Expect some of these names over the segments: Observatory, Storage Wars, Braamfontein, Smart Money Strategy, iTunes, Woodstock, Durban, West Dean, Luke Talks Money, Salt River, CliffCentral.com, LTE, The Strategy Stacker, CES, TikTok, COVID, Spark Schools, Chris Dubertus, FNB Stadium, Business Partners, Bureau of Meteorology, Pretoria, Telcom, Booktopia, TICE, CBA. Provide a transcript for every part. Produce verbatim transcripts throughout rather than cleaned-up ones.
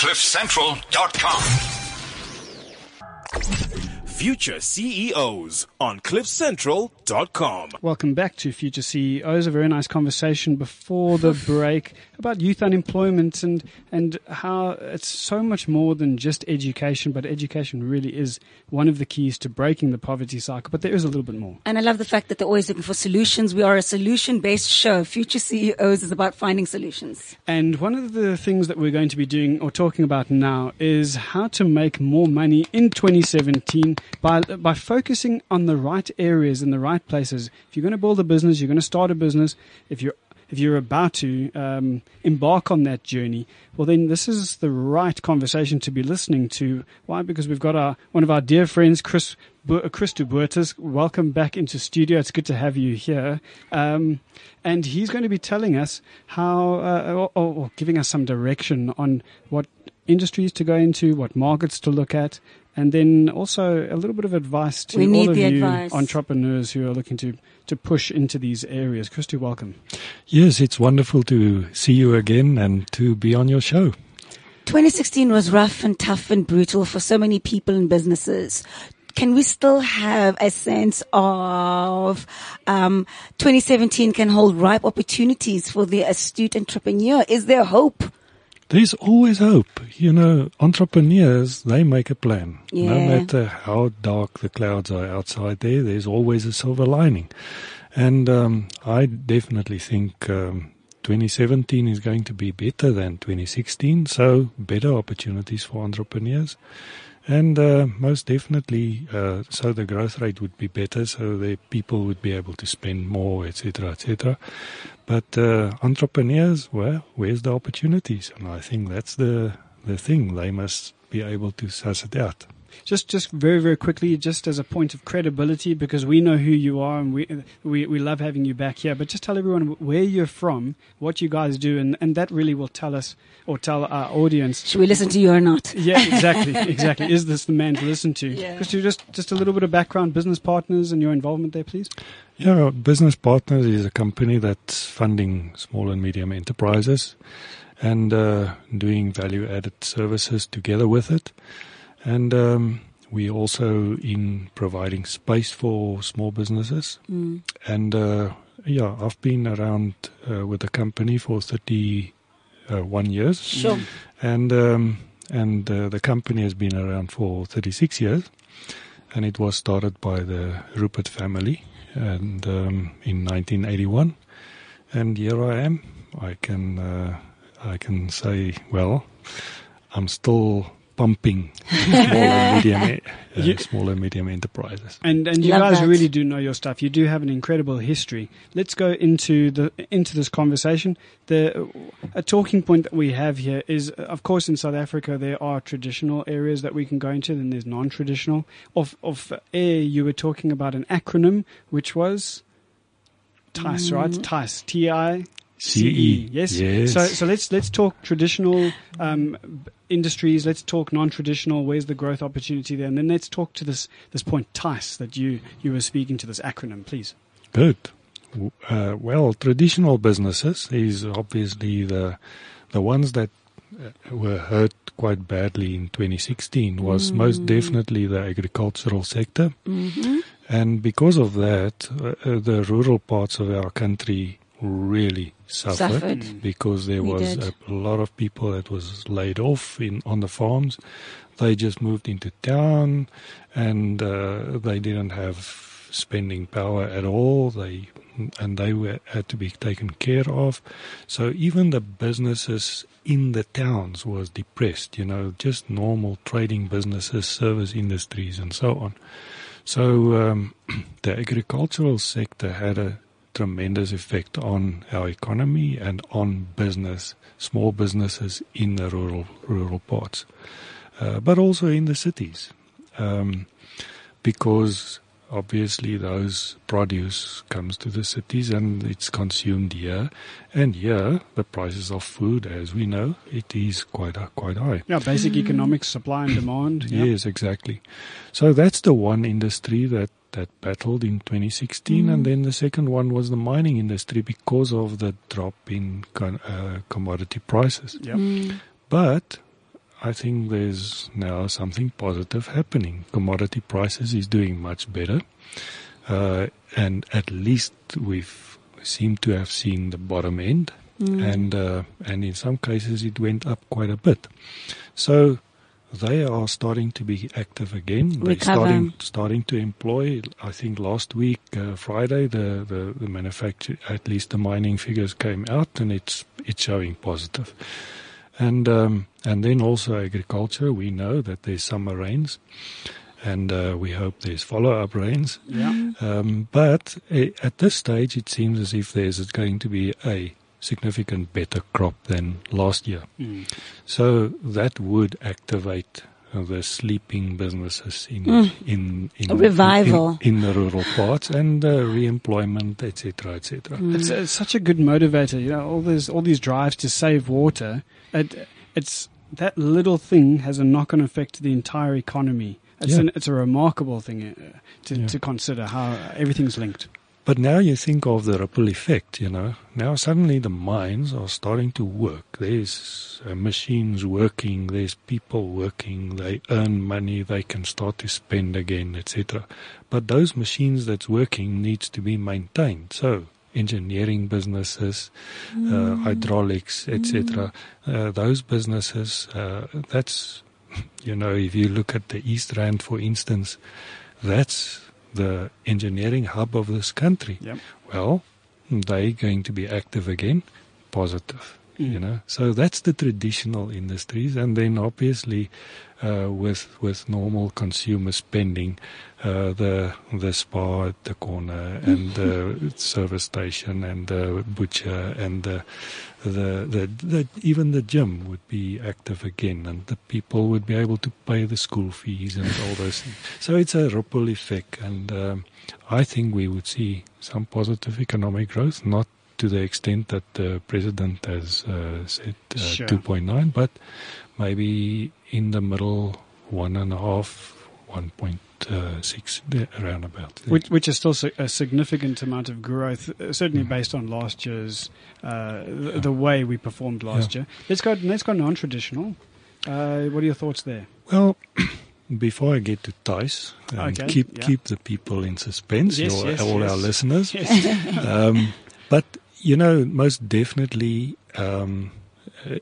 cliff central dot com. Future C E Os on cliff central dot com. Welcome back to Future C E Os. A very nice conversation before the break about youth unemployment and, and how it's so much more than just education, but education really is one of the keys to breaking the poverty cycle, but there is a little bit more. And I love the fact that they're always looking for solutions. We are a solution-based show. Future C E Os is about finding solutions. And one of the things that we're going to be doing or talking about now is how to make more money in twenty seventeen by by focusing on the right areas in the right places. If you're going to build a business, you're going to start a business, if you're if you're about to um, embark on that journey, well, then this is the right conversation to be listening to. Why? Because we've got our one of our dear friends, Chris Chris Dubertus. Welcome back into studio. It's good to have you here. Um, and he's going to be telling us how, uh, or, or giving us some direction on what industries to go into, what markets to look at, and then also a little bit of advice to all of you advice. entrepreneurs who are looking to, to push into these areas. Christy, welcome. Yes, it's wonderful to see you again and to be on your show. twenty sixteen was rough and tough and brutal for so many people and businesses. Can we still have a sense of um, twenty seventeen can hold ripe opportunities for the astute entrepreneur? Is there hope? There's always hope. You know, entrepreneurs, they make a plan. Yeah. No matter how dark the clouds are outside there, there's always a silver lining. And um, I definitely think um, twenty seventeen is going to be better than twenty sixteen, so better opportunities for entrepreneurs. And uh, most definitely, uh, so the growth rate would be better, so the people would be able to spend more, et cetera, et cetera. But uh, entrepreneurs, well, where's the opportunities? And I think that's the the thing. They must be able to suss it out. Just, just very, very quickly, just as a point of credibility, because we know who you are, and we we, we love having you back here. But just tell everyone where you're from, what you guys do, and, and that really will tell us or tell our audience. Should we listen to you or not? Yeah, exactly, exactly. Is this the man to listen to? Yeah. Just, just, just a little bit of background, Business Partners, and your involvement there, please. Yeah, Business Partners is a company that's funding small and medium enterprises, and uh, doing value-added services together with it. And um, we're also in providing space for small businesses. Mm. And, uh, yeah, I've been around uh, with the company for thirty-one years. Sure. And, um, and uh, the company has been around for thirty-six years. And it was started by the Rupert family and um, in nineteen eighty-one. And here I am. I can, uh, I can say, well, I'm still... pumping small and medium, uh, yeah. small and medium enterprises. And and you Love guys that. really do know your stuff. You do have an incredible history. Let's go into the into this conversation. The a talking point that we have here is, of course, in South Africa there are traditional areas that we can go into, then there's non-traditional. Of of air, you were talking about an acronym which was TICE, mm. right? TICE, T I C E, yes. yes. So, so let's let's talk traditional um, industries. Let's talk non-traditional. Where's the growth opportunity there? And then let's talk to this this point TICE that you you were speaking to, this acronym, please. Good. Uh, well, traditional businesses is obviously the the ones that were hurt quite badly in twenty sixteen. Was mm. most definitely the agricultural sector, mm-hmm. and because of that, uh, the rural parts of our country really suffered, suffered. because there we was did. a lot of people that was laid off in on the farms. They just moved into town, and uh, they didn't have spending power at all. They and they were had to be taken care of. So even the businesses in the towns was depressed. You know, just normal trading businesses, service industries, and so on. So um, the agricultural sector had a tremendous effect on our economy and on business, small businesses in the rural rural parts, uh, but also in the cities, um, because obviously those produce comes to the cities and it's consumed here, and here the prices of food, as we know, it is quite uh, quite high. Yeah, basic economics, supply and demand. Yep. Yes, exactly. So that's the one industry that. that battled in twenty sixteen, mm. and then the second one was the mining industry because of the drop in con- uh, commodity prices. Yep. Mm. But I think there's now something positive happening. Commodity prices is doing much better. Uh, and at least we've seem to have seen the bottom end. Mm. And, uh, and in some cases it went up quite a bit. So they are starting to be active again. They're starting, starting to employ. I think last week, uh, Friday, the, the, the manufacture, at least the mining figures came out, and it's, it's showing positive. And, um, and then also agriculture. We know that there's summer rains, and uh, we hope there's follow-up rains. Yeah. Um, but uh, at this stage, it seems as if there's going to be a significant better crop than last year. Mm. So that would activate uh, the sleeping businesses in mm. in, in, revival. in in the rural parts, and uh, re-employment, et cetera, et cetera. Mm. It's, it's such a good motivator. You know, all these all these drives to save water. It, it's that little thing has a knock-on effect to the entire economy. It's yeah. an, it's a remarkable thing to yeah. to consider how everything's linked. But now you think of the ripple effect, you know. Now suddenly the mines are starting to work. There's uh, machines working. There's people working. They earn money. They can start to spend again, et cetera. But those machines that's working needs to be maintained. So engineering businesses, mm. uh, hydraulics, et cetera. Mm. Uh, those businesses, uh, that's, you know, if you look at the East Rand, for instance, that's the engineering hub of this country. Yep. Well, they're going to be active again, positive, mm. you know. So that's the traditional industries. And then obviously uh, with with normal consumer spending, uh, the the spa at the corner and the service station and the butcher and the the, the, the even the gym would be active again, and the people would be able to pay the school fees and all those things. So it's a ripple effect, and um, I think we would see some positive economic growth, not to the extent that the president has uh, said uh, sure. two point nine, but maybe in the middle, one and a half, one point. Uh, six around about, which, which is still a significant amount of growth, certainly mm. based on last year's uh, the, yeah. the way we performed last yeah. year. Let's go. Let's go non-traditional. Uh, what are your thoughts there? Well, before I get to TICE, um, okay. keep yeah. keep the people in suspense. Yes, your, yes, all yes. our listeners. Yes. um, but you know, most definitely, um,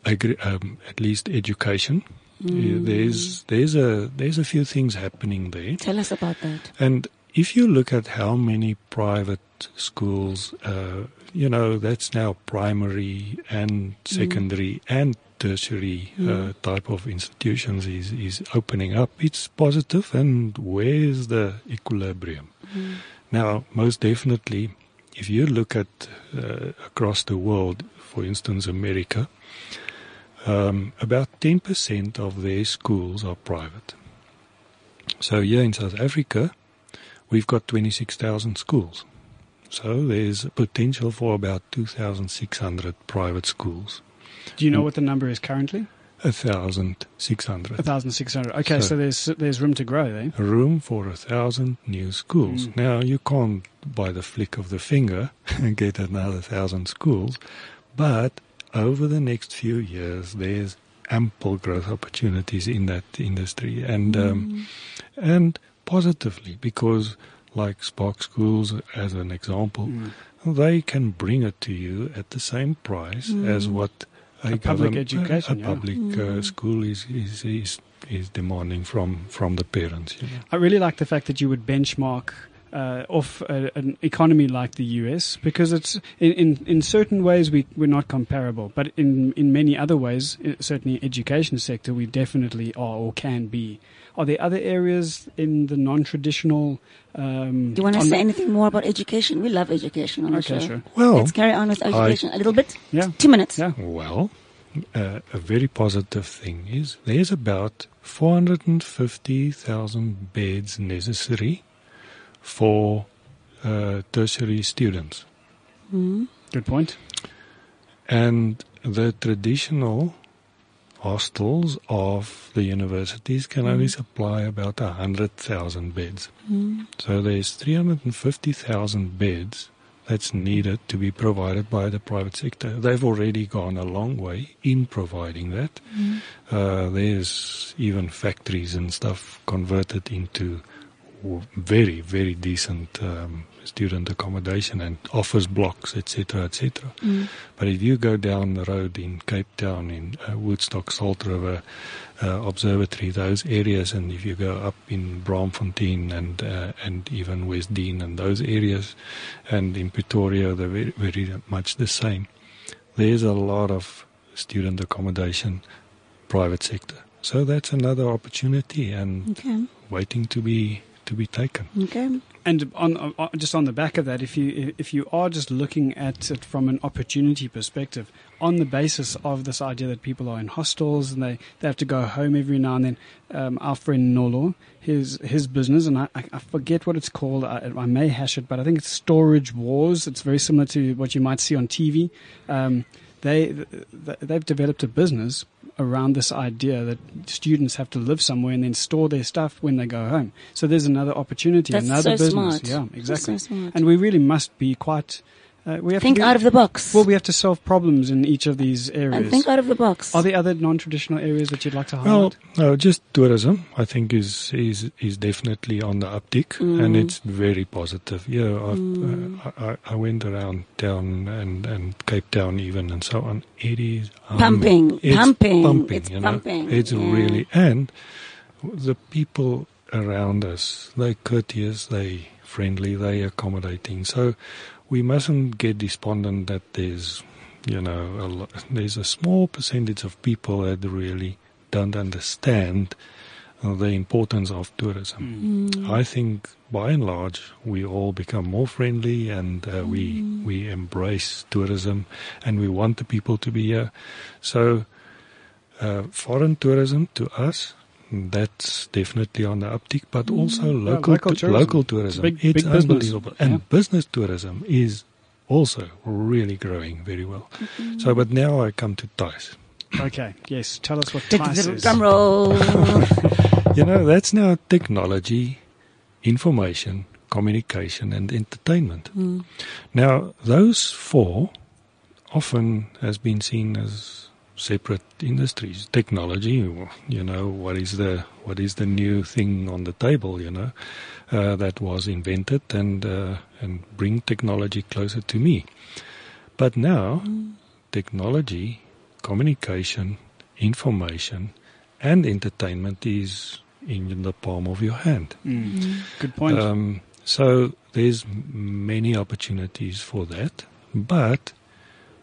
agree, um, at least education. Mm. There's there's a there's a few things happening there. Tell us about that. And if you look at how many private schools, uh, you know, that's now primary and secondary mm. and tertiary mm. uh, type of institutions is is opening up. It's positive, and where's the equilibrium? Mm. Now, most definitely, if you look at uh, across the world, for instance, America. Um, about ten percent of their schools are private. So here in South Africa, we've got twenty-six thousand schools. So there's a potential for about two thousand six hundred private schools. Do you know and what the number is currently? one thousand six hundred. one thousand six hundred. Okay, so, so there's there's room to grow there. Room for one thousand new schools. Mm. Now, you can't, by the flick of the finger, get another one thousand schools, but over the next few years, there's ample growth opportunities in that industry, and mm. um, and positively, because like Spark Schools, as an example, mm. they can bring it to you at the same price mm. as what a, a public education, a, a yeah. public mm. uh, school is is is is demanding from from the parents. You know? I really like the fact that you would benchmark Uh, off a, an economy like the U S, because it's in, in, in certain ways we, we're not comparable, but in, in many other ways, certainly education sector, we definitely are or can be. Are there other areas in the non-traditional? Um, Do you want to say anything more about education? We love education on the okay, show. Sure. Well, let's carry on with education I, a little bit. Yeah. Two minutes. Yeah. Well, uh, a very positive thing is there's about four hundred fifty thousand beds necessary for uh, tertiary students. Mm. Good point. And the traditional hostels of the universities can mm. only supply about one hundred thousand beds. Mm. So there's three hundred fifty thousand beds that's needed to be provided by the private sector. They've already gone a long way in providing that. Mm. Uh, there's even factories and stuff converted into very, very decent um, student accommodation and office blocks, et cetera, et cetera. Mm. But if you go down the road in Cape Town, in uh, Woodstock, Salt River, uh, Observatory, those areas, and if you go up in Braamfontein and uh, and even West Dean and those areas, and in Pretoria, they're very, very much the same. There's a lot of student accommodation, private sector. So that's another opportunity and okay. waiting to be to be taken. Okay. And on, just on the back of that, if you if you are just looking at it from an opportunity perspective, on the basis of this idea that people are in hostels and they, they have to go home every now and then, um, our friend Nolo, his his business, and I, I forget what it's called, I, I may hash it, but I think it's Storage Wars. It's very similar to what you might see on T V. Um, they they've developed a business around this idea that students have to live somewhere and then store their stuff when they go home. So there's another opportunity, That's another so business. Smart. Yeah, exactly. That's so smart. And we really must be quite. Uh, we have think to be, out of the box. Well, we have to solve problems in each of these areas. And think out of the box. Are there other non-traditional areas that you'd like to highlight? Well, no, just tourism, I think, is is, is definitely on the uptick, mm. and it's very positive. Yeah, mm. uh, I I went around town and, and Cape Town even and so on. It is um, pumping, it's pumping, pumping, it's you know? pumping. It's yeah. really, and the people around us, they're courteous, they're friendly, they're accommodating. So we mustn't get despondent that there's, you know, a lot, there's a small percentage of people that really don't understand uh, the importance of tourism. Mm. I think, by and large, we all become more friendly and uh, mm. we we embrace tourism and we want the people to be here. So, uh, foreign tourism to us, that's definitely on the uptick, but also mm. local, yeah, local tourism. Local tourism. It's, big, it's big unbelievable. Business. And yeah. business tourism is also really growing very well. Mm-hmm. So, but now I come to TICE. Okay, yes. Tell us what TICE is. Drum roll. You know, that's now technology, information, communication, and entertainment. Mm. Now, those four often has been seen as separate industries. Technology, you know, what is the what is the new thing on the table, you know, uh, that was invented and uh, and bring technology closer to me. But now, mm. technology, communication, information, and entertainment is in the palm of your hand. Mm. Good point. Um, so there's many opportunities for that, but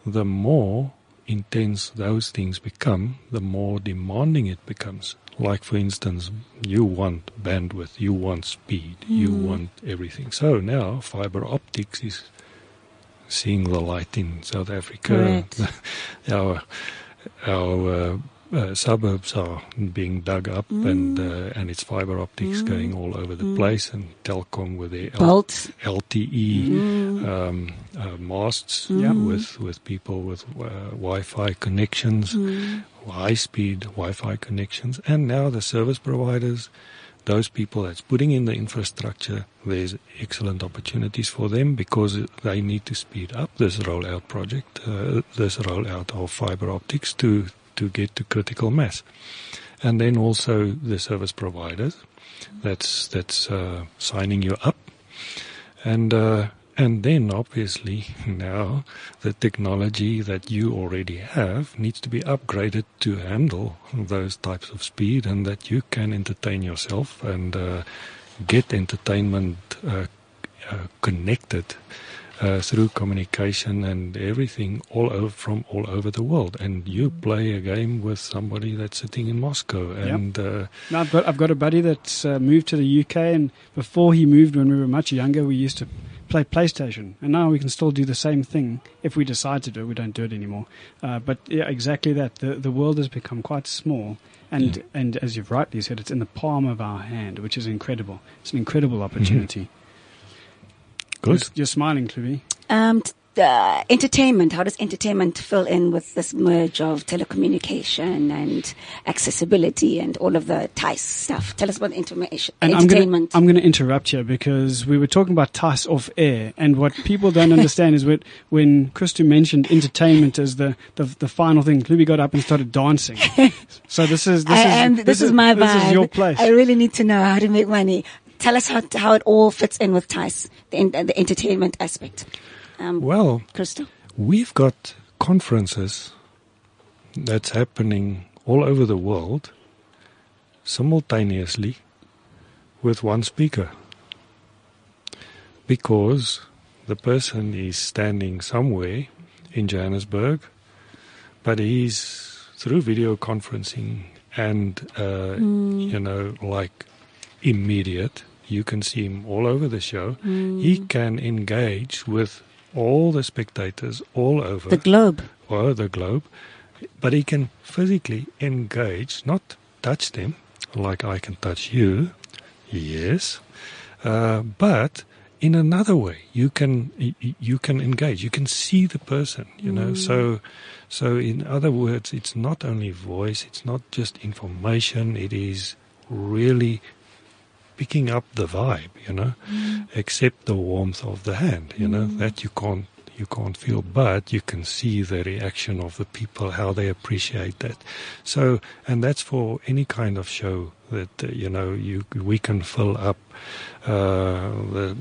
the more intense those things become, the more demanding it becomes. Like, for instance, you want bandwidth, you want speed, mm. you want everything. So now fiber optics is seeing the light in South Africa. our our uh, uh, suburbs are being dug up, mm. and uh, and it's fiber optics mm. going all over the mm. place, and Telcom with their L- L T E mm. um, uh, masts, mm. yeah, with, with people with uh, Wi-Fi connections, mm. high-speed Wi-Fi connections. And now the service providers, those people that's putting in the infrastructure, there's excellent opportunities for them because they need to speed up this rollout project, uh, this rollout of fiber optics to to get to critical mass. And then also the service providers that's that's uh, signing you up, and uh, and then obviously now the technology that you already have needs to be upgraded to handle those types of speed, and that you can entertain yourself and uh, get entertainment uh, uh, connected Uh, through communication and everything all over, from all over the world. And you play a game with somebody that's sitting in Moscow. And yep. uh, no, I've got, I've got a buddy that's uh, moved to the U K, and before he moved, when we were much younger, we used to play PlayStation. And now we can still do the same thing if we decide to do it. We don't do it anymore. Uh, but yeah, exactly that. The, the world has become quite small. And, yeah. and as you've rightly said, it's in the palm of our hand, which is incredible. It's an incredible opportunity. Mm-hmm. Good. You're smiling, Cliffy. Um, t- uh, entertainment, how does entertainment fill in with this merge of telecommunication and accessibility and all of the TICE stuff? Tell us about information, and entertainment. I'm going to interrupt here because we were talking about TICE off air, and what people don't understand is when, when Christu mentioned entertainment as the, the, the final thing, Luby got up and started dancing. So this is, this, I is, am, this, this is, is my vibe. This is your place. I really need to know how to make money. Tell us how, how it all fits in with TICE, the, the entertainment aspect. Um, well, Christo, we've got conferences that's happening all over the world simultaneously with one speaker, because the person is standing somewhere in Johannesburg, but he's through video conferencing and, uh, mm. you know, like immediate. You can see him all over the show. Mm. He can engage with all the spectators all over the globe. Oh, the globe. But he can physically engage, not touch them, like I can touch you. Yes. Uh, but in another way, you can you can engage. You can see the person, you know. Mm. So, so in other words, it's not only voice. It's not just information. It is really picking up the vibe, you know, mm. except the warmth of the hand, you know, mm. that you can't, you can't feel, but you can see the reaction of the people, how they appreciate that. So, and that's for any kind of show that, uh, you know, you, we can fill up, uh, the,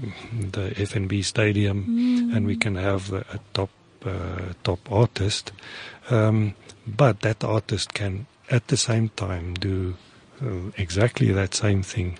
the F N B Stadium, mm. and we can have the, a top, uh, top artist. Um, but that artist can at the same time do uh, exactly that same thing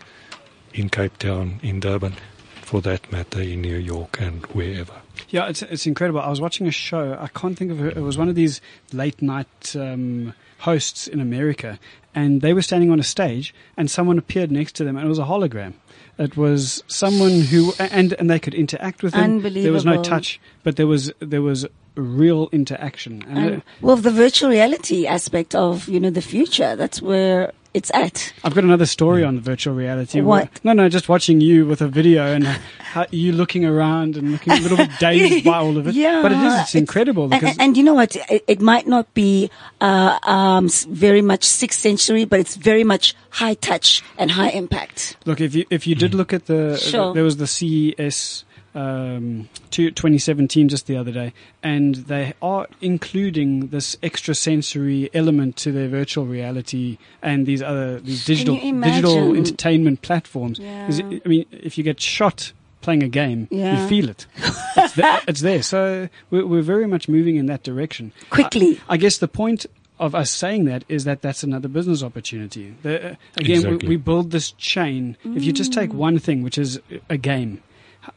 in Cape Town, in Durban, for that matter, in New York and wherever. Yeah, it's it's incredible. I was watching a show. I can't think of it. It was one of these late night um, hosts in America, and they were standing on a stage, and someone appeared next to them, and it was a hologram. It was someone who, and and they could interact with them. Unbelievable. There was no touch, but there was there was. real interaction. And um, well, the virtual reality aspect of, you know, the future, that's where it's at. I've got another story on virtual reality. What? Where, no, no, just watching you with a video and how you looking around and looking a little bit dazed by all of it. Yeah. But it is, it's, it's incredible. Because and, and you know what? It, it might not be uh, um, very much sixth century, but it's very much high touch and high impact. Look, if you, if you did look at the, sure. the there was the C E S Um, to twenty seventeen just the other day, and they are including this extra sensory element to their virtual reality and these other these digital digital entertainment platforms. Yeah. It, I mean, if you get shot playing a game, yeah. you feel it. It's, th- it's there. So we're, we're very much moving in that direction. Quickly. I, I guess the point of us saying that is that that's another business opportunity. The, uh, again, exactly. we, we build this chain. Mm. If you just take one thing, which is a game,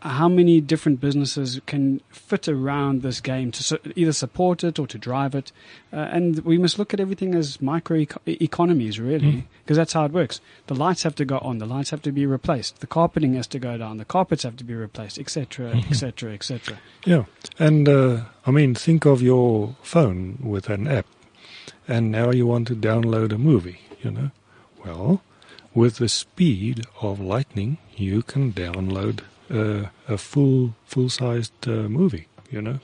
how many different businesses can fit around this game to su- either support it or to drive it? Uh, and we must look at everything as micro eco- economies, really, because mm. that's how it works. The lights have to go on. The lights have to be replaced. The carpeting has to go down. The carpets have to be replaced, et cetera, et cetera, et cetera. Yeah. And, uh, I mean, think of your phone with an app, and now you want to download a movie, you know. Well, with the speed of lightning, you can download Uh, a full, full-sized uh, movie, you know.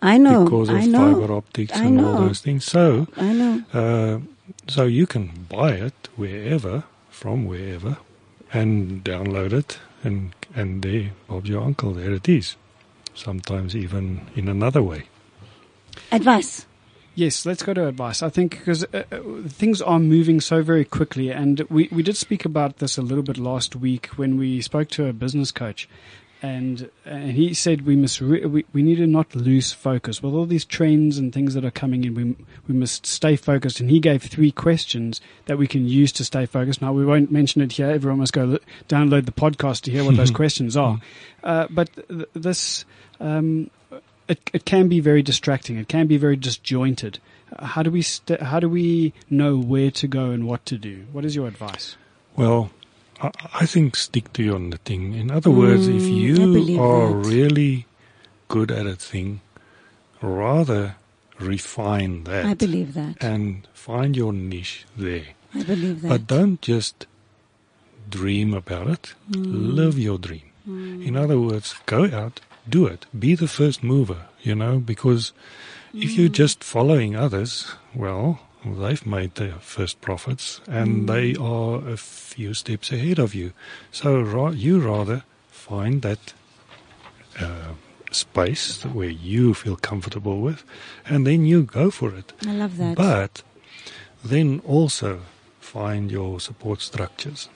I know, because of I know. fiber optics I and know. all those things. So, I know. Uh, so you can buy it wherever, from wherever, and download it, and and there, Bob's your uncle. There it is. Sometimes even in another way. Advice. Yes, let's go to advice. I think because uh, things are moving so very quickly, and we, we did speak about this a little bit last week when we spoke to a business coach, and and he said we must re- we we need to not lose focus with all these trends and things that are coming in. We we must stay focused, and he gave three questions that we can use to stay focused. Now we won't mention it here. Everyone must go lo- download the podcast to hear what those questions are. Uh, but th- this. Um, It, it can be very distracting. It can be very disjointed. Uh, how do we st- how do we know where to go and what to do? What is your advice? Well, I, I think stick to your knitting. In other mm, words, if you are that. really good at a thing, rather refine that. I believe that. And find your niche there. I believe that. But don't just dream about it. Mm. Live your dream. Mm. In other words, go out do it. Be the first mover, you know, because mm. if you're just following others, well, they've made their first profits and mm. they are a few steps ahead of you. So ra- you rather find that uh, space where you feel comfortable with, and then you go for it. I love that. But then also find your support structures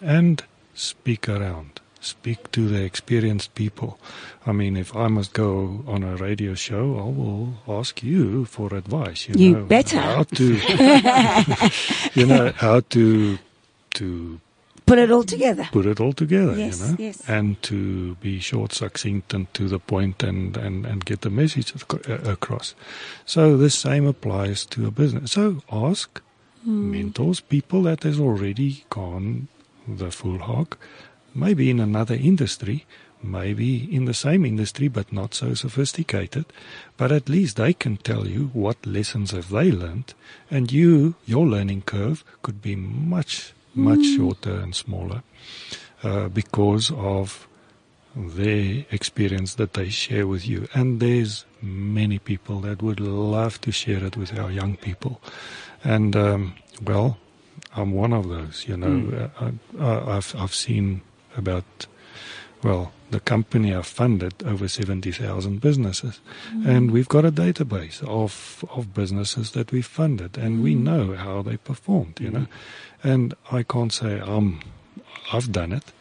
and speak around. Speak to the experienced people. I mean, if I must go on a radio show, I will ask you for advice. You, you know, better. How to, you know, how to, to put it all together. Put it all together, yes, you know, yes. and to be short, succinct, and to the point, and, and, and get the message across. So the same applies to a business. So ask hmm. mentors, people that has already gone the full hog, maybe in another industry, maybe in the same industry, but not so sophisticated. But at least they can tell you what lessons have they learned. And you, your learning curve could be much, much mm. shorter and smaller uh, because of their experience that they share with you. And there's many people that would love to share it with our young people. And, um, well, I'm one of those, you know. Mm. I, I, I've, I've seen... about, well, the company I've funded over seventy thousand businesses. Mm. And we've got a database of of businesses that we've funded, and mm. we know how they performed, you mm. know. And I can't say um, I've done it,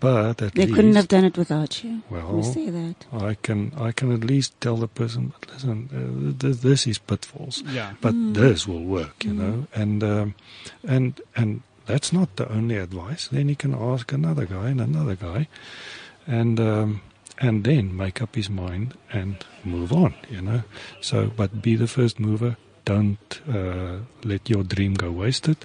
but at they least... They couldn't have done it without you. Well, we say that. I can, I can at least tell the person, but listen, uh, th- this is pitfalls, yeah. but mm. this will work, you mm. know. And, um, and, and, that's not the only advice. Then he can ask another guy and another guy, and um, and then make up his mind and move on, you know. So, but be the first mover. Don't uh, let your dream go wasted.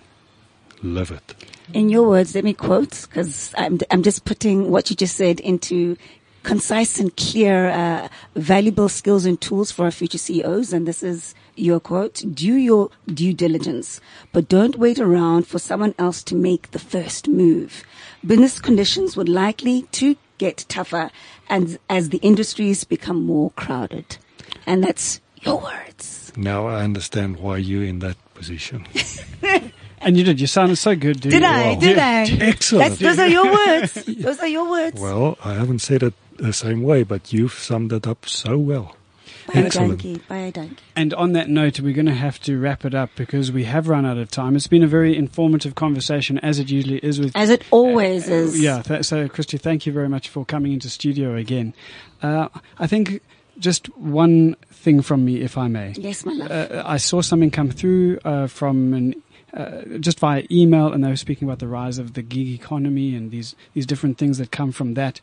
Live it. In your words, let me quote, because I'm, I'm just putting what you just said into concise and clear, uh, valuable skills and tools for our future C E Os. And this is your quote: do your due diligence, but don't wait around for someone else to make the first move. Business conditions would likely to get tougher and as the industries become more crowded. And that's your words. Now I understand why you're in that position. And you did. You sounded so good, dude. Did you? I? Wow. Did I? Excellent. That's, those are your words. Those are your words. Well, I haven't said it the same way, but you've summed it up so well. Bye, excellent. Donkey. Bye, donkey. And on that note, we're going to have to wrap it up because we have run out of time. It's been a very informative conversation, as it usually is. With as it always uh, uh, is. Yeah. Th- so, Christy, thank you very much for coming into studio again. Uh, I think just one thing from me, if I may. Yes, my love. Uh, I saw something come through uh, from an Uh, just via email, and they were speaking about the rise of the gig economy and these, these different things that come from that.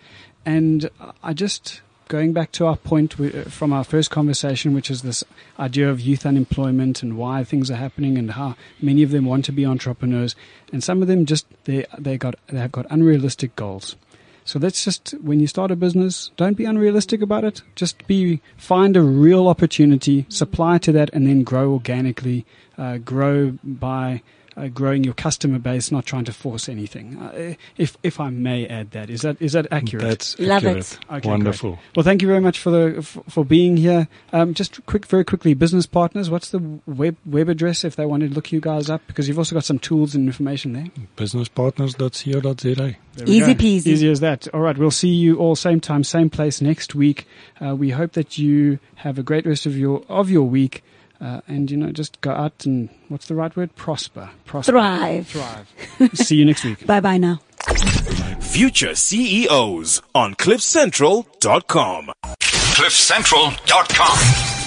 And I just, going back to our point we, uh, from our first conversation, which is this idea of youth unemployment and why things are happening and how many of them want to be entrepreneurs. And some of them just, they, they got, they have got unrealistic goals. So let's just, when you start a business, don't be unrealistic about it. Just be, find a real opportunity, supply to that, and then grow organically, uh, grow by uh, growing your customer base, not trying to force anything. Uh, if if I may add that, is that is that accurate? That's Love accurate. It. Okay, wonderful. Great. Well, thank you very much for the for, for being here. Um, just quick, very quickly, Business Partners, what's the web web address if they wanted to look you guys up? Because you've also got some tools and information there. business partners dot co dot za. Easy go. Peasy. Easy as that. All right, we'll see you all same time, same place next week. Uh, we hope that you have a great rest of your of your week. Uh, and, you know, just go out and, what's the right word? Prosper. Prosper. Thrive. Thrive. See you next week. Bye-bye now. Future C E Os on cliff central dot com. cliff central dot com.